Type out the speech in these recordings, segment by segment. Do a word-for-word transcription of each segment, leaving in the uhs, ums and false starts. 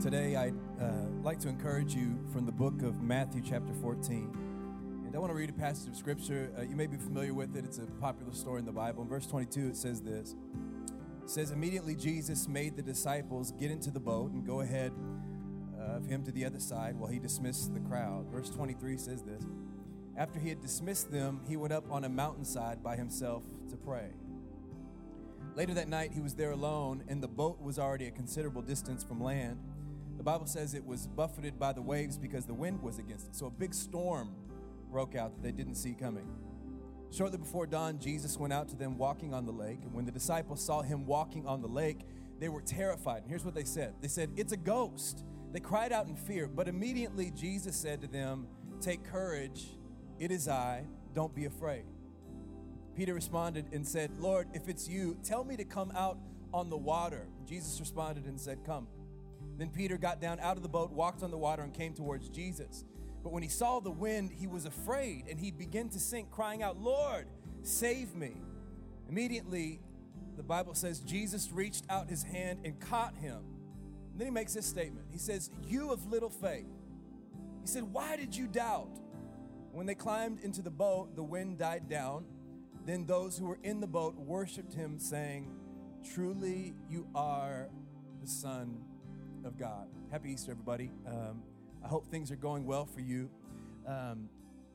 Today, I'd uh, like to encourage you from the book of Matthew, chapter fourteen. And I want to read a passage of Scripture. Uh, you may be familiar with it. It's a popular story in the Bible. In verse twenty-two, it says this. It says, immediately Jesus made the disciples get into the boat and go ahead of him to the other side while he dismissed the crowd. Verse twenty-three says this. After he had dismissed them, he went up on a mountainside by himself to pray. Later that night, he was there alone, and the boat was already a considerable distance from land. The Bible says it was buffeted by the waves because the wind was against it. So a big storm broke out that they didn't see coming. Shortly before dawn, Jesus went out to them walking on the lake. And when the disciples saw him walking on the lake, they were terrified. And here's what they said. They said, "It's a ghost." They cried out in fear. But immediately Jesus said to them, "Take courage. It is I. Don't be afraid." Peter responded and said, "Lord, if it's you, tell me to come out on the water." Jesus responded and said, "Come." Then Peter got down out of the boat, walked on the water, and came towards Jesus. But when he saw the wind, he was afraid, and he began to sink, crying out, "Lord, save me." Immediately, the Bible says, Jesus reached out his hand and caught him. And then he makes this statement. He says, "You of little faith." He said, "Why did you doubt?" When they climbed into the boat, the wind died down. Then those who were in the boat worshipped him, saying, "Truly you are the Son of God." Happy Easter, everybody. Um, I hope things are going well for you. Um,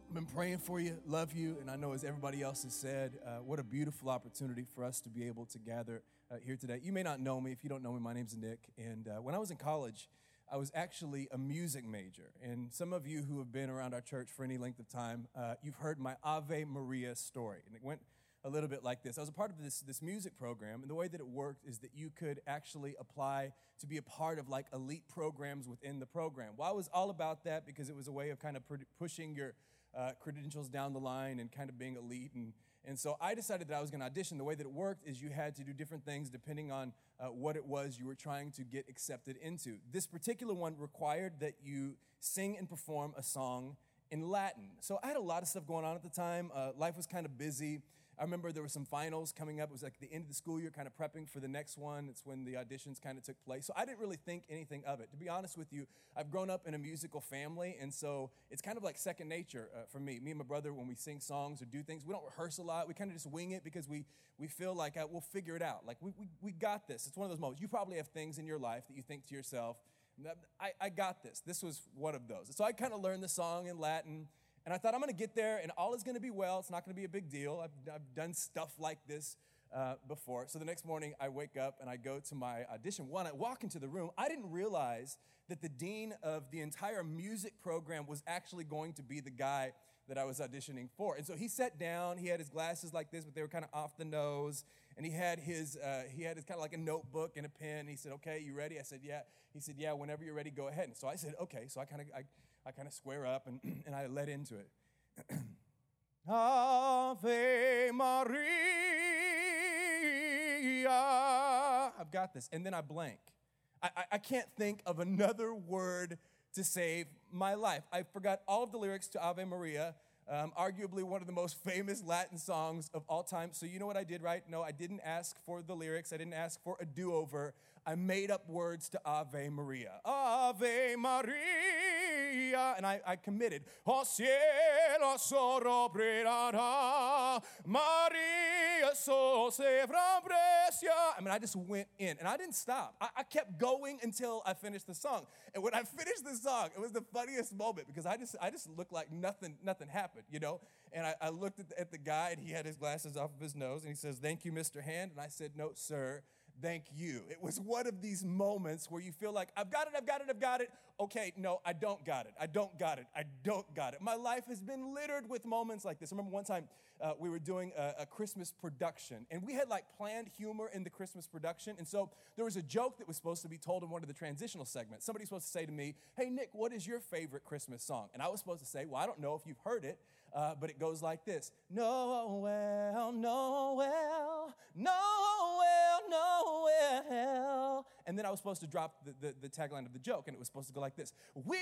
I've been praying for you, love you, and I know as everybody else has said, uh, what a beautiful opportunity for us to be able to gather uh, here today. You may not know me. If you don't know me, my name's Nick, and uh, when I was in college, I was actually a music major, and some of you who have been around our church for any length of time, uh, you've heard my Ave Maria story, and it went a little bit like this. I was a part of this, this music program, and the way that it worked is that you could actually apply to be a part of like elite programs within the program. Well, I was all about that because it was a way of kind of pr- pushing your uh, credentials down the line and kind of being elite, and And so I decided that I was going to audition. The way that it worked is you had to do different things depending on uh, what it was you were trying to get accepted into. This particular one required that you sing and perform a song in Latin. So I had a lot of stuff going on at the time. Uh, life was kind of busy. I remember there were some finals coming up. It was like the end of the school year, kind of prepping for the next one. It's when the auditions kind of took place. So I didn't really think anything of it. To be honest with you, I've grown up in a musical family, and so it's kind of like second nature uh, for me. Me and my brother, when we sing songs or do things, we don't rehearse a lot. We kind of just wing it because we we feel like uh, we'll figure it out. Like we, we we got this. It's one of those moments. You probably have things in your life that you think to yourself, I, I got this. This was one of those. So I kind of learned the song in Latin, and I thought I'm going to get there, and all is going to be well. It's not going to be a big deal. I've, I've done stuff like this uh, before. So the next morning, I wake up, and I go to my audition. One, I walk into the room. I didn't realize that the dean of the entire music program was actually going to be the guy that I was auditioning for. And so he sat down. He had his glasses like this, but they were kind of off the nose. And he had his uh, he had his kind of like a notebook and a pen. And he said, "Okay, you ready?" I said, "Yeah." He said, "Yeah, whenever you're ready, go ahead." And so I said, "Okay." So I kind of I, I kind of square up and and I let into it. Ave Maria. I've got this. And then I blank. I I, I can't think of another word to save my life. I forgot all of the lyrics to Ave Maria, um, arguably one of the most famous Latin songs of all time. So you know what I did, right? No, I didn't ask for the lyrics. I didn't ask for a do-over. I made up words to Ave Maria. Ave Maria. And I, I committed. O cielo sorprenderá, Maria so se I mean, I just went in, and I didn't stop. I, I kept going until I finished the song. And when I finished the song, it was the funniest moment because I just I just looked like nothing nothing happened, you know? And I, I looked at the, at the guy, and he had his glasses off of his nose, and he says, "Thank you, Mister Hand." And I said, "No, sir, thank you." It was one of these moments where you feel like, I've got it, I've got it, I've got it. Okay, no, I don't got it. I don't got it. I don't got it. My life has been littered with moments like this. I remember one time uh, we were doing a, a Christmas production, and we had like planned humor in the Christmas production. And so there was a joke that was supposed to be told in one of the transitional segments. Somebody's supposed to say to me, "Hey, Nick, what is your favorite Christmas song?" And I was supposed to say, "Well, I don't know if you've heard it, uh, but it goes like this. Noel, Noel, Noel, Noel. And then I was supposed to drop the, the, the tagline of the joke, and it was supposed to go like this. We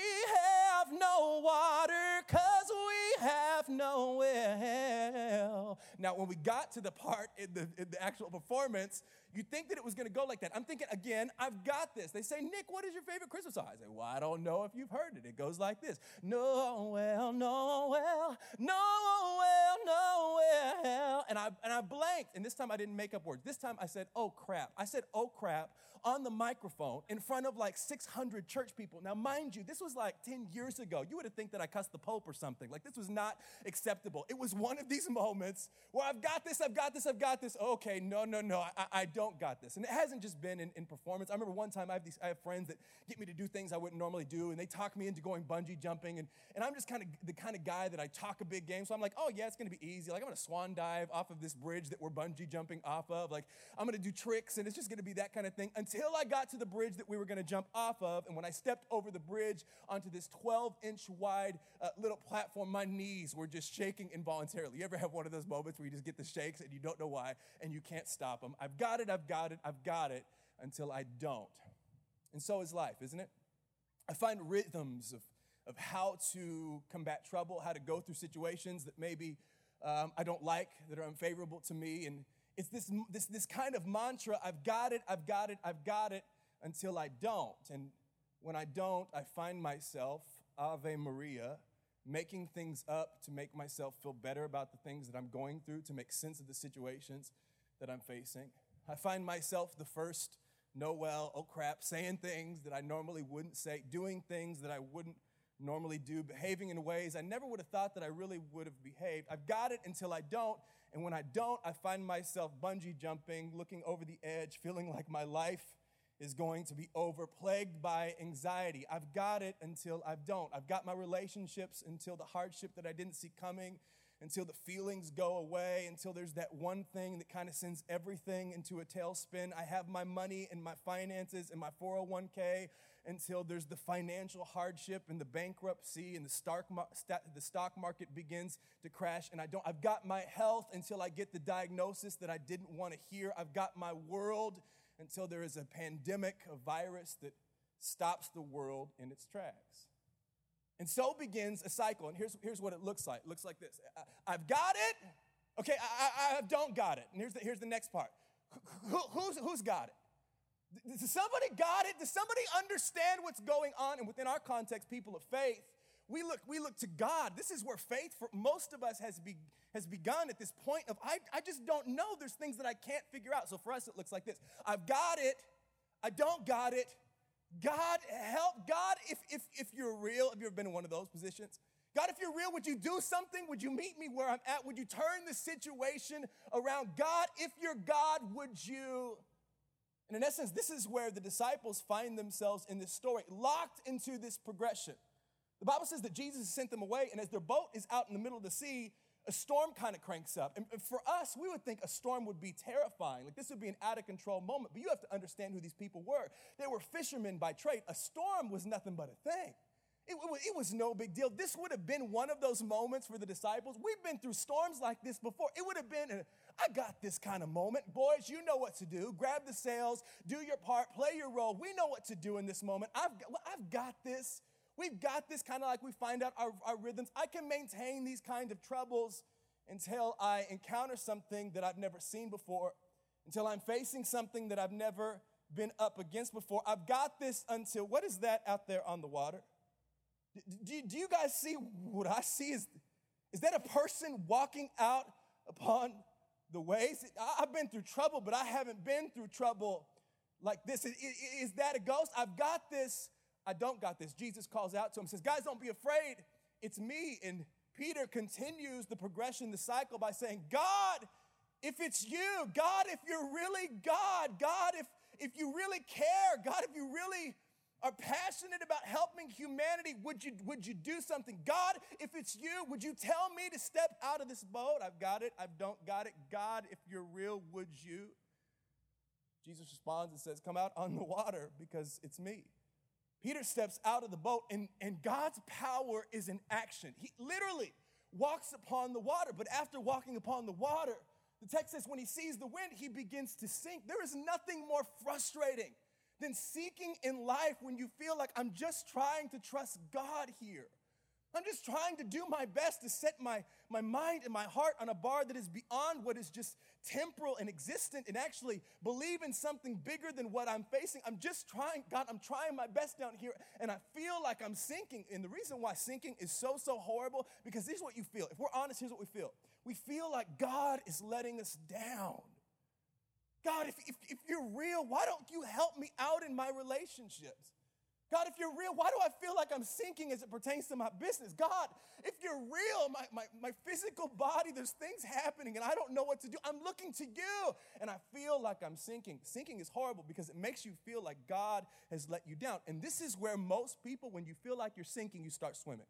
have have no water because we have no well. Now, when we got to the part in the, in the actual performance, you'd think that it was going to go like that. I'm thinking, again, I've got this. They say, Nick, what is your favorite Christmas song? I say, well, I don't know if you've heard it. It goes like this. No, well, no, well, no, well, no, well. And I, and I blanked. And this time I didn't make up words. This time I said, oh, crap. I said, oh, crap on the microphone in front of like six hundred church people. Now, mind you, this was like ten years ago. You would have think that I cussed the Pope or something. Like, this was not acceptable. It was one of these moments where I've got this, I've got this, I've got this. Okay, no, no, no, I, I don't. got this. And it hasn't just been in, in performance. I remember one time I have these I have friends that get me to do things I wouldn't normally do, and they talk me into going bungee jumping, and, and I'm just kind of the kind of guy that I talk a big game. So I'm like, oh yeah, it's going to be easy. Like, I'm going to swan dive off of this bridge that we're bungee jumping off of. Like, I'm going to do tricks, and it's just going to be that kind of thing, until I got to the bridge that we were going to jump off of. And when I stepped over the bridge onto this twelve inch wide uh, little platform, my knees were just shaking involuntarily. You ever have one of those moments where you just get the shakes and you don't know why and you can't stop them? I've got it. I've got it, I've got it, until I don't. And so is life, isn't it? I find rhythms of, of how to combat trouble, how to go through situations that maybe um, I don't like, that are unfavorable to me. And it's this, this, this kind of mantra, I've got it, I've got it, I've got it, until I don't. And when I don't, I find myself, Ave Maria, making things up to make myself feel better about the things that I'm going through, to make sense of the situations that I'm facing. I find myself the first, no well, oh crap, saying things that I normally wouldn't say, doing things that I wouldn't normally do, behaving in ways I never would have thought that I really would have behaved. I've got it until I don't, and when I don't, I find myself bungee jumping, looking over the edge, feeling like my life is going to be over, plagued by anxiety. I've got it until I don't. I've got my relationships until the hardship that I didn't see coming, until the feelings go away, until there's that one thing that kind of sends everything into a tailspin. I have my money and my finances and my four oh one k until there's the financial hardship and the bankruptcy and the stock the stock market begins to crash. And I don't. I've got my health until I get the diagnosis that I didn't want to hear. I've got my world until there is a pandemic, a virus that stops the world in its tracks. And so begins a cycle, and here's, here's what it looks like. It looks like this. I, I've got it. Okay, I, I, I don't got it. And here's the, here's the next part. Who, who's, who's got it? Does somebody got it? Does somebody understand what's going on? And within our context, people of faith, we look, we look to God. This is where faith for most of us has, be, has begun at this point of, I, I just don't know. There's things that I can't figure out. So for us, it looks like this. I've got it. I don't got it. God, help. God, if, if, if you're real, have you ever been in one of those positions? God, if you're real, would you do something? Would you meet me where I'm at? Would you turn the situation around? God, if you're God, would you? And in essence, this is where the disciples find themselves in this story, locked into this progression. The Bible says that Jesus sent them away, and as their boat is out in the middle of the sea, a storm kind of cranks up. And for us, we would think a storm would be terrifying. Like, this would be an out-of-control moment. But you have to understand who these people were. They were fishermen by trade. A storm was nothing but a thing. It, it was no big deal. This would have been one of those moments for the disciples. We've been through storms like this before. It would have been a, I got this kind of moment. Boys, you know what to do. Grab the sails. Do your part. Play your role. We know what to do in this moment. I've got, I've got this. We've got this, kind of like we find out our, our rhythms. I can maintain these kinds of troubles until I encounter something that I've never seen before, until I'm facing something that I've never been up against before. I've got this until, what is that out there on the water? Do, do you guys see what I see? Is, is that a person walking out upon the waves? I've been through trouble, but I haven't been through trouble like this. Is, is that a ghost? I've got this. I don't got this. Jesus calls out to him, says, guys, don't be afraid. It's me. And Peter continues the progression, the cycle by saying, God, if it's you, God, if you're really God, God, if, if you really care, God, if you really are passionate about helping humanity, would you, would you do something? God, if it's you, would you tell me to step out of this boat? I've got it. I don't got it. God, if you're real, would you? Jesus responds and says, come out on the water because it's me. Peter steps out of the boat, and, and God's power is in action. He literally walks upon the water, but after walking upon the water, the text says when he sees the wind, he begins to sink. There is nothing more frustrating than seeking in life when you feel like I'm just trying to trust God here. I'm just trying to do my best to set my, my mind and my heart on a bar that is beyond what is just temporal and existent, and actually believe in something bigger than what I'm facing. I'm just trying, God, I'm trying my best down here, and I feel like I'm sinking. And the reason why sinking is so, so horrible, because this is what you feel. If we're honest, here's what we feel. We feel like God is letting us down. God, if, if, if you're real, why don't you help me out in my relationships? God, if you're real, why do I feel like I'm sinking as it pertains to my business? God, if you're real, my, my, my physical body, there's things happening and I don't know what to do. I'm looking to you and I feel like I'm sinking. Sinking is horrible because it makes you feel like God has let you down. And this is where most people, when you feel like you're sinking, you start swimming.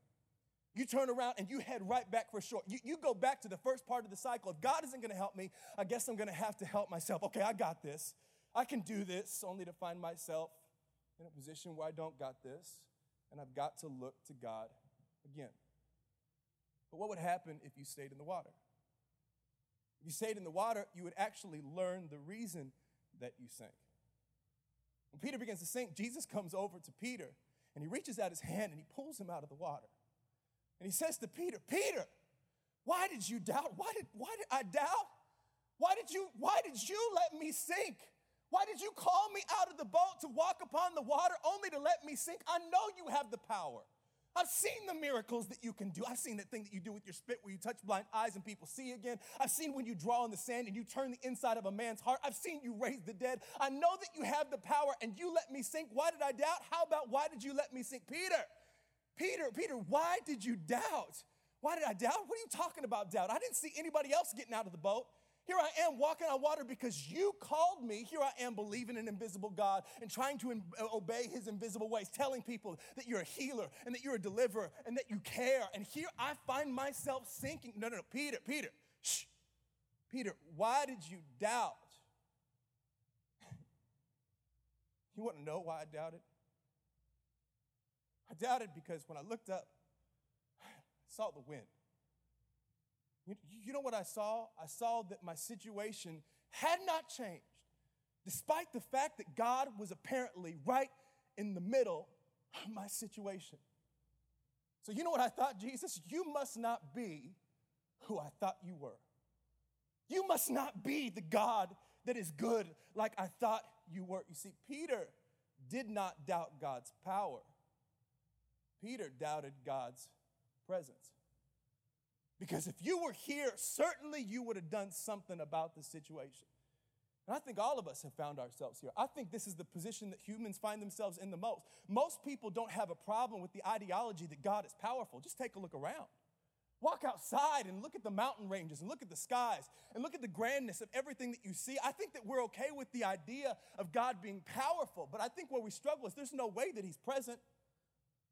You turn around and you head right back for shore. You, you go back to the first part of the cycle. If God isn't going to help me, I guess I'm going to have to help myself. Okay, I got this. I can do this, only to find myself in a position where I don't got this, and I've got to look to God again. But what would happen if you stayed in the water? If you stayed in the water, you would actually learn the reason that you sank. When Peter begins to sink, Jesus comes over to Peter, and he reaches out his hand, and he pulls him out of the water. And he says to Peter, Peter, why did you doubt? Why did, why did I doubt? Why did you, why did you let me sink? Why did you call me out of the boat to walk upon the water only to let me sink? I know you have the power. I've seen the miracles that you can do. I've seen that thing that you do with your spit where you touch blind eyes and people see again. I've seen when you draw in the sand and you turn the inside of a man's heart. I've seen you raise the dead. I know that you have the power and you let me sink. Why did I doubt? How about why did you let me sink? Peter, Peter, Peter, why did you doubt? Why did I doubt? What are you talking about, doubt? I didn't see anybody else getting out of the boat. Here I am walking on water because you called me. Here I am believing in an invisible God and trying to in- obey his invisible ways, telling people that you're a healer and that you're a deliverer and that you care. And here I find myself sinking. No, no, no, Peter, Peter, shh. Peter, why did you doubt? You want to know why I doubted? I doubted because when I looked up, I saw the wind. You know what I saw? I saw that my situation had not changed, despite the fact that God was apparently right in the middle of my situation. So you know what I thought, Jesus? You must not be who I thought you were. You must not be the God that is good like I thought you were. You see, Peter did not doubt God's power. Peter doubted God's presence. Because if you were here, certainly you would have done something about the situation. And I think all of us have found ourselves here. I think this is the position that humans find themselves in the most. Most people don't have a problem with the ideology that God is powerful. Just take a look around. Walk outside and look at the mountain ranges and look at the skies and look at the grandness of everything that you see. I think that we're okay with the idea of God being powerful, but I think where we struggle is there's no way that he's present.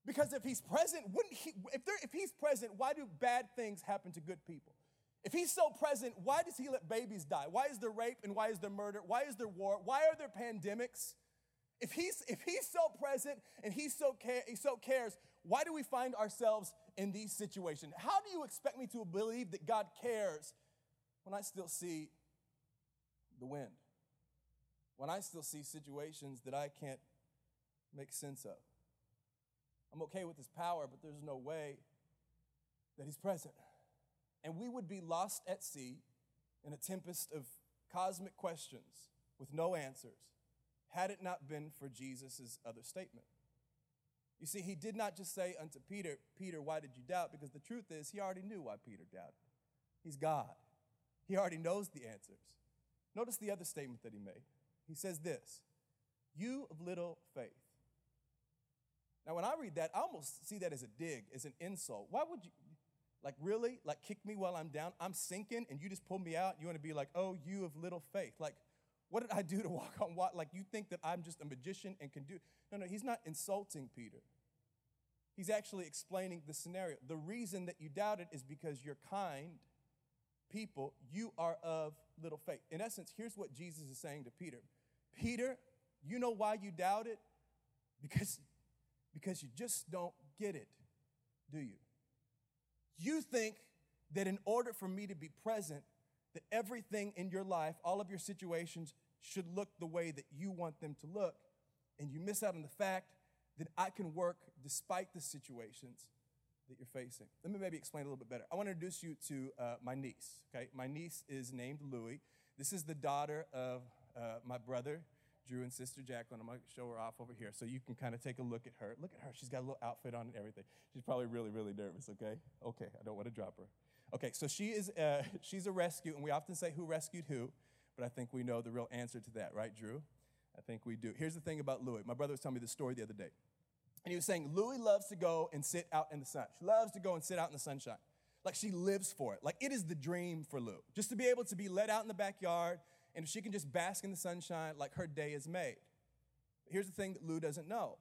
Because if he's present, wouldn't he, if, there, if he's present, why do bad things happen to good people? If he's so present, why does he let babies die? Why is there rape and why is there murder? Why is there war? Why are there pandemics? If he's, if he's so present and he so, care, he so cares, why do we find ourselves in these situations? How do you expect me to believe that God cares when I still see the wind? When I still see situations that I can't make sense of? I'm okay with his power, but there's no way that he's present. And we would be lost at sea in a tempest of cosmic questions with no answers had it not been for Jesus' other statement. You see, he did not just say unto Peter, Peter, why did you doubt? Because the truth is, he already knew why Peter doubted. He's God. He already knows the answers. Notice the other statement that he made. He says this, you of little faith. Now, when I read that, I almost see that as a dig, as an insult. Why would you, like, really? Like, kick me while I'm down? I'm sinking, and you just pull me out? You want to be like, oh, you of little faith. Like, what did I do to walk on water? Like, you think that I'm just a magician and can do? No, no, he's not insulting Peter. He's actually explaining the scenario. The reason that you doubted is because you're kind people. You are of little faith. In essence, here's what Jesus is saying to Peter. Peter, you know why you doubted? Because... Because you just don't get it, do you? You think that in order for me to be present, that everything in your life, all of your situations should look the way that you want them to look, and you miss out on the fact that I can work despite the situations that you're facing. Let me maybe explain a little bit better. I want to introduce you to uh, my niece, okay? My niece is named Louie. This is the daughter of uh, my brother, Drew, and sister Jacqueline. I'm going to show her off over here so you can kind of take a look at her. Look at her. She's got a little outfit on and everything. She's probably really, really nervous, okay? Okay, I don't want to drop her. Okay, so she is uh, she's a rescue, and we often say who rescued who, but I think we know the real answer to that, right, Drew? I think we do. Here's the thing about Louie. My brother was telling me this story the other day. And he was saying, Louie loves to go and sit out in the sun. She loves to go and sit out in the sunshine. Like, she lives for it. Like, it is the dream for Lou. Just to be able to be let out in the backyard, and if she can just bask in the sunshine, like, her day is made. But here's the thing that Lou doesn't know.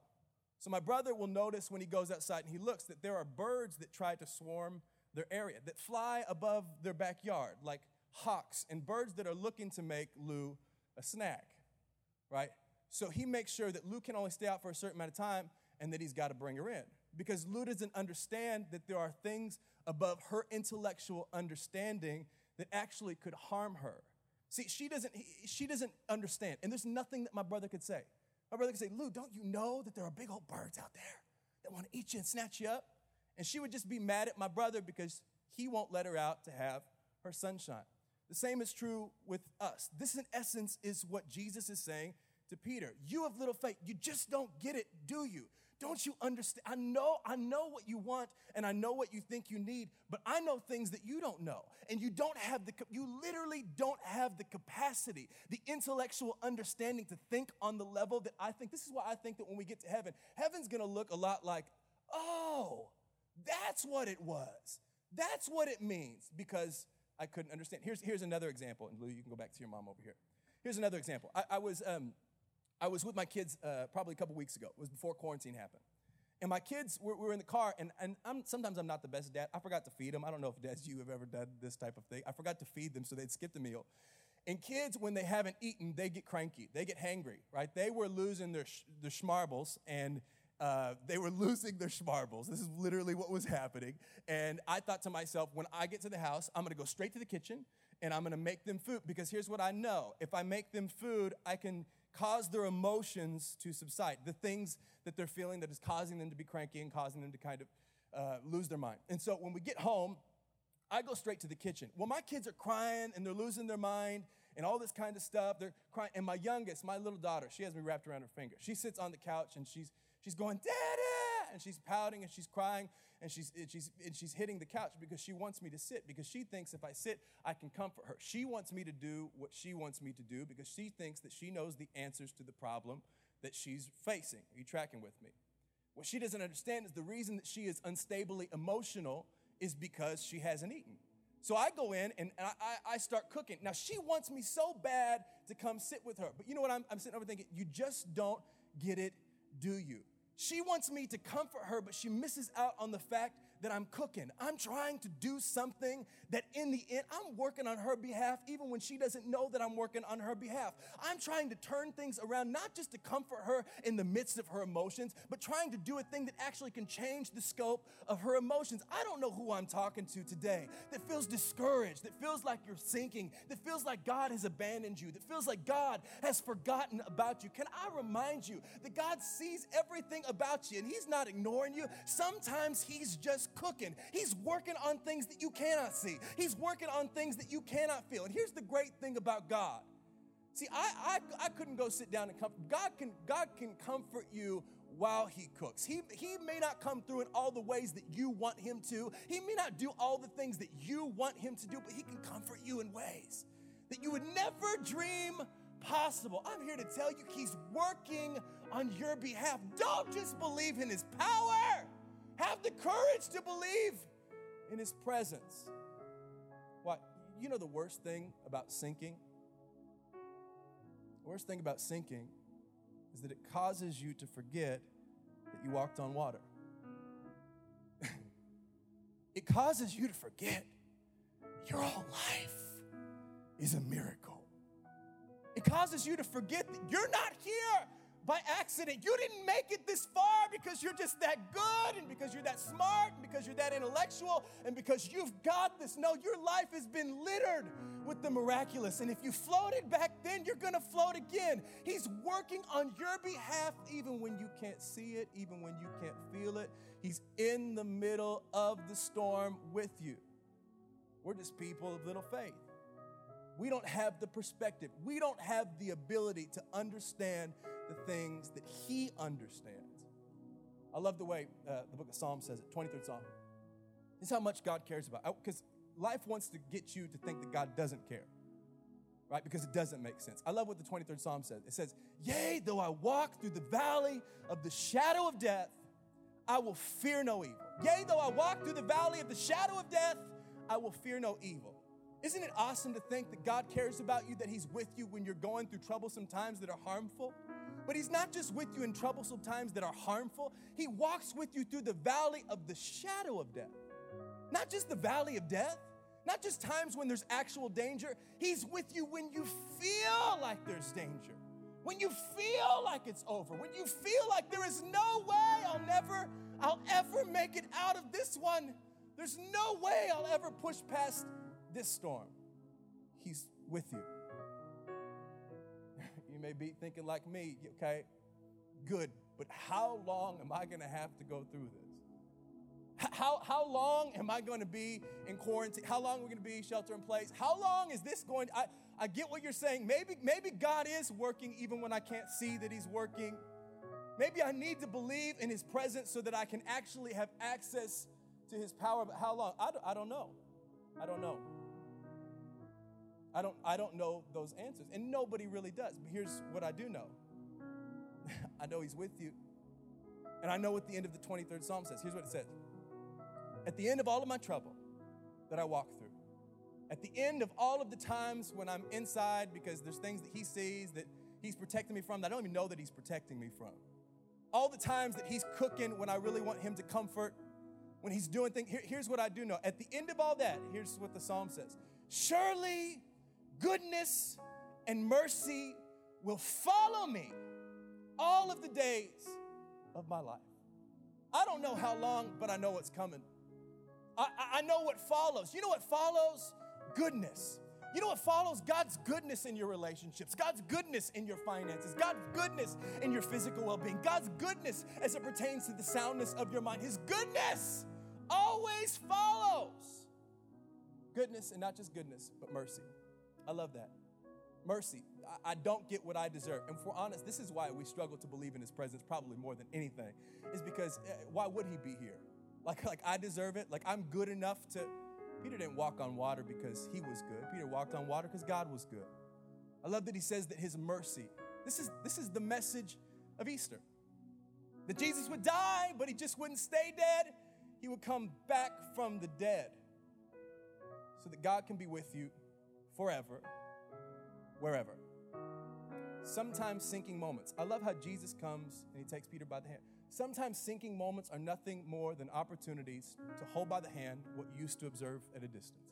So my brother will notice when he goes outside and he looks that there are birds that try to swarm their area, that fly above their backyard, like hawks, and birds that are looking to make Lou a snack, right? So he makes sure that Lou can only stay out for a certain amount of time, and that he's got to bring her in. Because Lou doesn't understand that there are things above her intellectual understanding that actually could harm her. See, she doesn't she doesn't understand. And there's nothing that my brother could say. My brother could say, Lou, don't you know that there are big old birds out there that want to eat you and snatch you up? And she would just be mad at my brother because he won't let her out to have her sunshine. The same is true with us. This, in essence, is what Jesus is saying to Peter. You have little faith. You just don't get it, do you? Don't you understand? I know, I know what you want, and I know what you think you need, but I know things that you don't know, and you don't have the, you literally don't have the capacity, the intellectual understanding to think on the level that I think. This is why I think that when we get to heaven, heaven's going to look a lot like, oh, that's what it was. That's what it means, because I couldn't understand. Here's, here's another example, and Lou, you can go back to your mom over here. Here's another example. I, I was... Um, I was with my kids uh, probably a couple weeks ago. It was before quarantine happened. And my kids were, were in the car, and, and I'm, sometimes I'm not the best dad. I forgot to feed them. I don't know if dads you have ever done this type of thing. I forgot to feed them, so they'd skip the meal. And kids, when they haven't eaten, they get cranky. They get hangry, right? They were losing their, sh- their schmarbles, and uh, they were losing their schmarbles. This is literally what was happening. And I thought to myself, when I get to the house, I'm going to go straight to the kitchen, and I'm going to make them food, because here's what I know. If I make them food, I can cause their emotions to subside, the things that they're feeling that is causing them to be cranky and causing them to kind of uh, lose their mind. And so when we get home, I go straight to the kitchen. Well, my kids are crying, and they're losing their mind, and all this kind of stuff. They're crying. And my youngest, my little daughter, she has me wrapped around her finger. She sits on the couch, and she's she's going, Daddy! And she's pouting, and she's crying, and she's, and she's, and she's hitting the couch because she wants me to sit, because she thinks if I sit, I can comfort her. She wants me to do what she wants me to do because she thinks that she knows the answers to the problem that she's facing. Are you tracking with me? What she doesn't understand is the reason that she is unstably emotional is because she hasn't eaten. So I go in and I, I start cooking. Now, she wants me so bad to come sit with her. But you know what? I'm, I'm sitting over thinking, you just don't get it, do you? She wants me to comfort her, but she misses out on the fact that I'm cooking. I'm trying to do something that in the end, I'm working on her behalf, even when she doesn't know that I'm working on her behalf. I'm trying to turn things around, not just to comfort her in the midst of her emotions, but trying to do a thing that actually can change the scope of her emotions. I don't know who I'm talking to today that feels discouraged, that feels like you're sinking, that feels like God has abandoned you, that feels like God has forgotten about you. Can I remind you that God sees everything about you, and he's not ignoring you. Sometimes he's just cooking. He's working on things that you cannot see. He's working on things that you cannot feel. And here's the great thing about God. See, I I, I couldn't go sit down and comfort. God can God can comfort you while he cooks. He, he may not come through in all the ways that you want him to. He may not do all the things that you want him to do, but he can comfort you in ways that you would never dream possible. I'm here to tell you, he's working on your behalf. Don't just believe in his power. Have the courage to believe in his presence. What? You know the worst thing about sinking? The worst thing about sinking is that it causes you to forget that you walked on water. It causes you to forget your whole life is a miracle. It causes you to forget that you're not here by accident. You didn't make it this far because because you're just that good and because you're that smart and because you're that intellectual and because you've got this. No, your life has been littered with the miraculous. And if you floated back then, you're going to float again. He's working on your behalf even when you can't see it, even when you can't feel it. He's in the middle of the storm with you. We're just people of little faith. We don't have the perspective. We don't have the ability to understand the things that he understands. I love the way uh, the book of Psalms says it, twenty-third Psalm. It's how much God cares about. Because life wants to get you to think that God doesn't care, right? Because it doesn't make sense. I love what the twenty-third Psalm says. It says, yea, though I walk through the valley of the shadow of death, I will fear no evil. Yea, though I walk through the valley of the shadow of death, I will fear no evil. Isn't it awesome to think that God cares about you, that he's with you when you're going through troublesome times that are harmful? But he's not just with you in troublesome times that are harmful. He walks with you through the valley of the shadow of death. Not just the valley of death, not just times when there's actual danger. He's with you when you feel like there's danger, when you feel like it's over, when you feel like there is no way I'll never, I'll ever make it out of this one. There's no way I'll ever push past this storm. He's with you. You may be thinking like me, okay, good, but how long am I going to have to go through this? How, how long am I going to be in quarantine? How long are we going to be shelter in place? How long is this going to, I, I get what you're saying. Maybe, maybe God is working even when I can't see that he's working. Maybe I need to believe in his presence so that I can actually have access to his power. But how long? I don't, I don't know. I don't know. I don't I don't know those answers, and nobody really does. But here's what I do know. I know he's with you. And I know what the end of the twenty-third Psalm says. Here's what it says. At the end of all of my trouble that I walk through, at the end of all of the times when I'm inside because there's things that he sees that he's protecting me from that I don't even know that he's protecting me from, all the times that he's cooking when I really want him to comfort, when he's doing things, here, here's what I do know. At the end of all that, here's what the Psalm says. Surely goodness and mercy will follow me all of the days of my life. I don't know how long, but I know what's coming. I, I know what follows. You know what follows? Goodness. You know what follows? God's goodness in your relationships, God's goodness in your finances, God's goodness in your physical well-being, God's goodness as it pertains to the soundness of your mind. His goodness always follows. Goodness, and not just goodness, but mercy. I love that. Mercy. I don't get what I deserve. And if we're honest, this is why we struggle to believe in his presence probably more than anything, is because why would he be here? Like, like I deserve it. Like I'm good enough to... Peter didn't walk on water because he was good. Peter walked on water because God was good. I love that he says that his mercy. This is, this is the message of Easter. That Jesus would die, but he just wouldn't stay dead. He would come back from the dead so that God can be with you forever, wherever. Sometimes sinking moments. I love how Jesus comes and he takes Peter by the hand. Sometimes sinking moments are nothing more than opportunities to hold by the hand what you used to observe at a distance.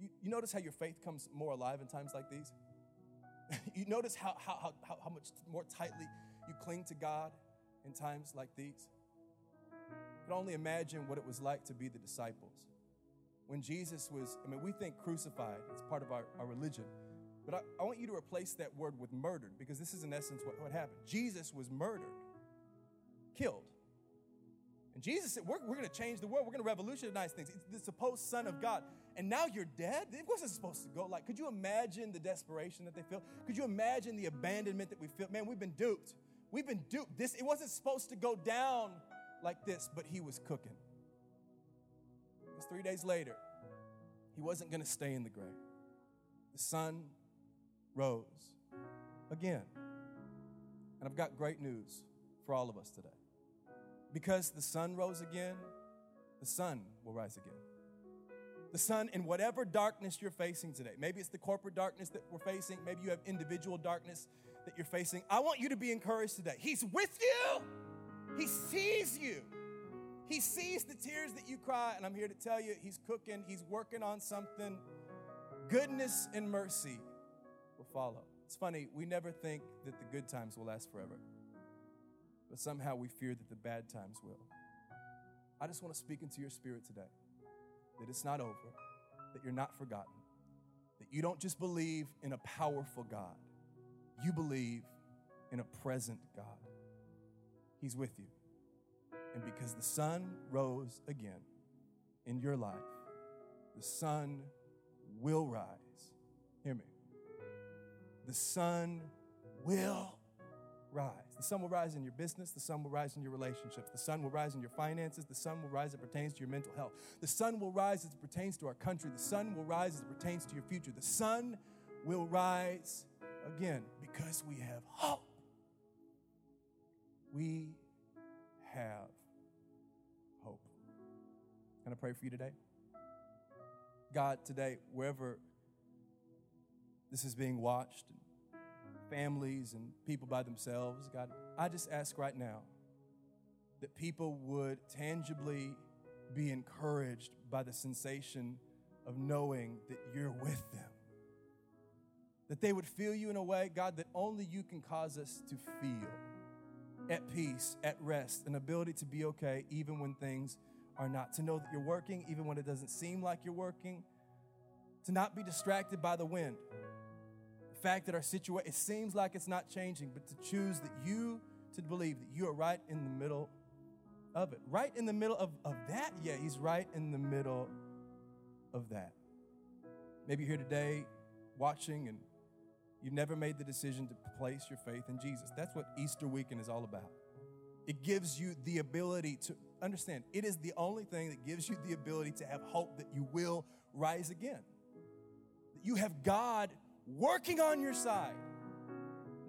You, you notice how your faith comes more alive in times like these? You notice how, how, how, how much more tightly you cling to God in times like these? You can only imagine what it was like to be the disciples. When Jesus was, I mean, we think crucified. It's part of our, our religion. But I, I want you to replace that word with murdered, because this is, in essence, what, what happened. Jesus was murdered, killed. And Jesus said, we're, we're going to change the world. We're going to revolutionize things. It's the supposed Son of God. And now you're dead? What's it supposed to go like? Could you imagine the desperation that they feel? Could you imagine the abandonment that we feel? Man, we've been duped. We've been duped. This, it wasn't supposed to go down like this, but he was cooking. Because three days later, he wasn't going to stay in the grave. The sun rose again. And I've got great news for all of us today. Because the sun rose again, the sun will rise again. The sun in whatever darkness you're facing today. Maybe it's the corporate darkness that we're facing. Maybe you have individual darkness that you're facing. I want you to be encouraged today. He's with you. He sees you. He sees the tears that you cry, and I'm here to tell you, he's cooking, he's working on something. Goodness and mercy will follow. It's funny, we never think that the good times will last forever. but somehow we fear that the bad times will. I just want to speak into your spirit today that it's not over, that you're not forgotten, that you don't just believe in a powerful God. You believe in a present God. He's with you. And because the sun rose again in your life, the sun will rise. Hear me. The sun will rise. The sun will rise in your business. The sun will rise in your relationships. The sun will rise in your finances. The sun will rise as it pertains to your mental health. The sun will rise as it pertains to our country. The sun will rise as it pertains to your future. The sun will rise again because we have hope. We have hope. Can I pray for you today? God, today, wherever this is being watched, and families and people by themselves, God, I just ask right now that people would tangibly be encouraged by the sensation of knowing that you're with them. That they would feel you in a way, God, that only you can cause us to feel at peace, at rest, an ability to be okay even when things are not, to know that you're working even when it doesn't seem like you're working, to not be distracted by the wind, the fact that our situation, it seems like it's not changing, but to choose that you, to believe that you are right in the middle of it, right in the middle of, of that. Yeah, he's right in the middle of that. Maybe you're here today watching and you've never made the decision to place your faith in Jesus. That's what Easter weekend is all about. It gives you the ability to understand. It is the only thing that gives you the ability to have hope that you will rise again. That you have God working on your side,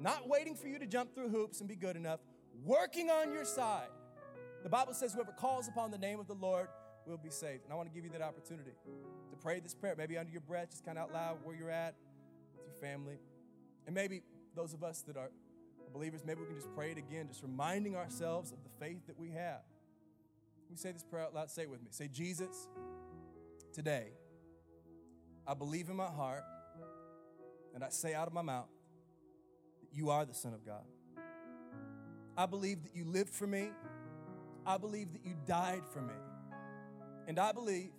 not waiting for you to jump through hoops and be good enough, working on your side. The Bible says whoever calls upon the name of the Lord will be saved. And I want to give you that opportunity to pray this prayer, maybe under your breath, just kind of out loud where you're at with your family. And maybe those of us that are believers, maybe we can just pray it again, just reminding ourselves of the faith that we have. We say this prayer out loud. Say it with me. Say, Jesus, today, I believe in my heart and I say out of my mouth that you are the Son of God. I believe that you lived for me. I believe that you died for me. And I believe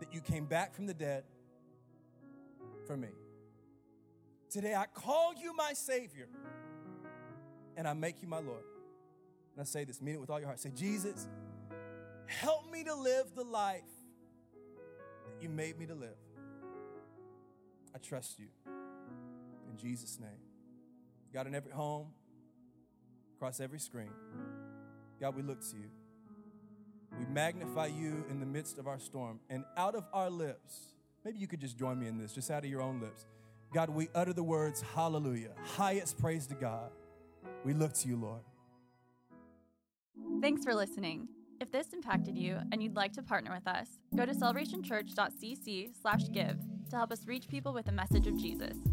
that you came back from the dead for me. Today, I call you my Savior and I make you my Lord. And I say this, mean it with all your heart. Say, Jesus, help me to live the life that you made me to live. I trust you. In Jesus' name. God, in every home, across every screen, God, we look to you. We magnify you in the midst of our storm. And out of our lips, maybe you could just join me in this, just out of your own lips. God, we utter the words, hallelujah, highest praise to God. We look to you, Lord. Thanks for listening. If this impacted you and you'd like to partner with us, go to celebrationchurch dot c c slash give to help us reach people with the message of Jesus.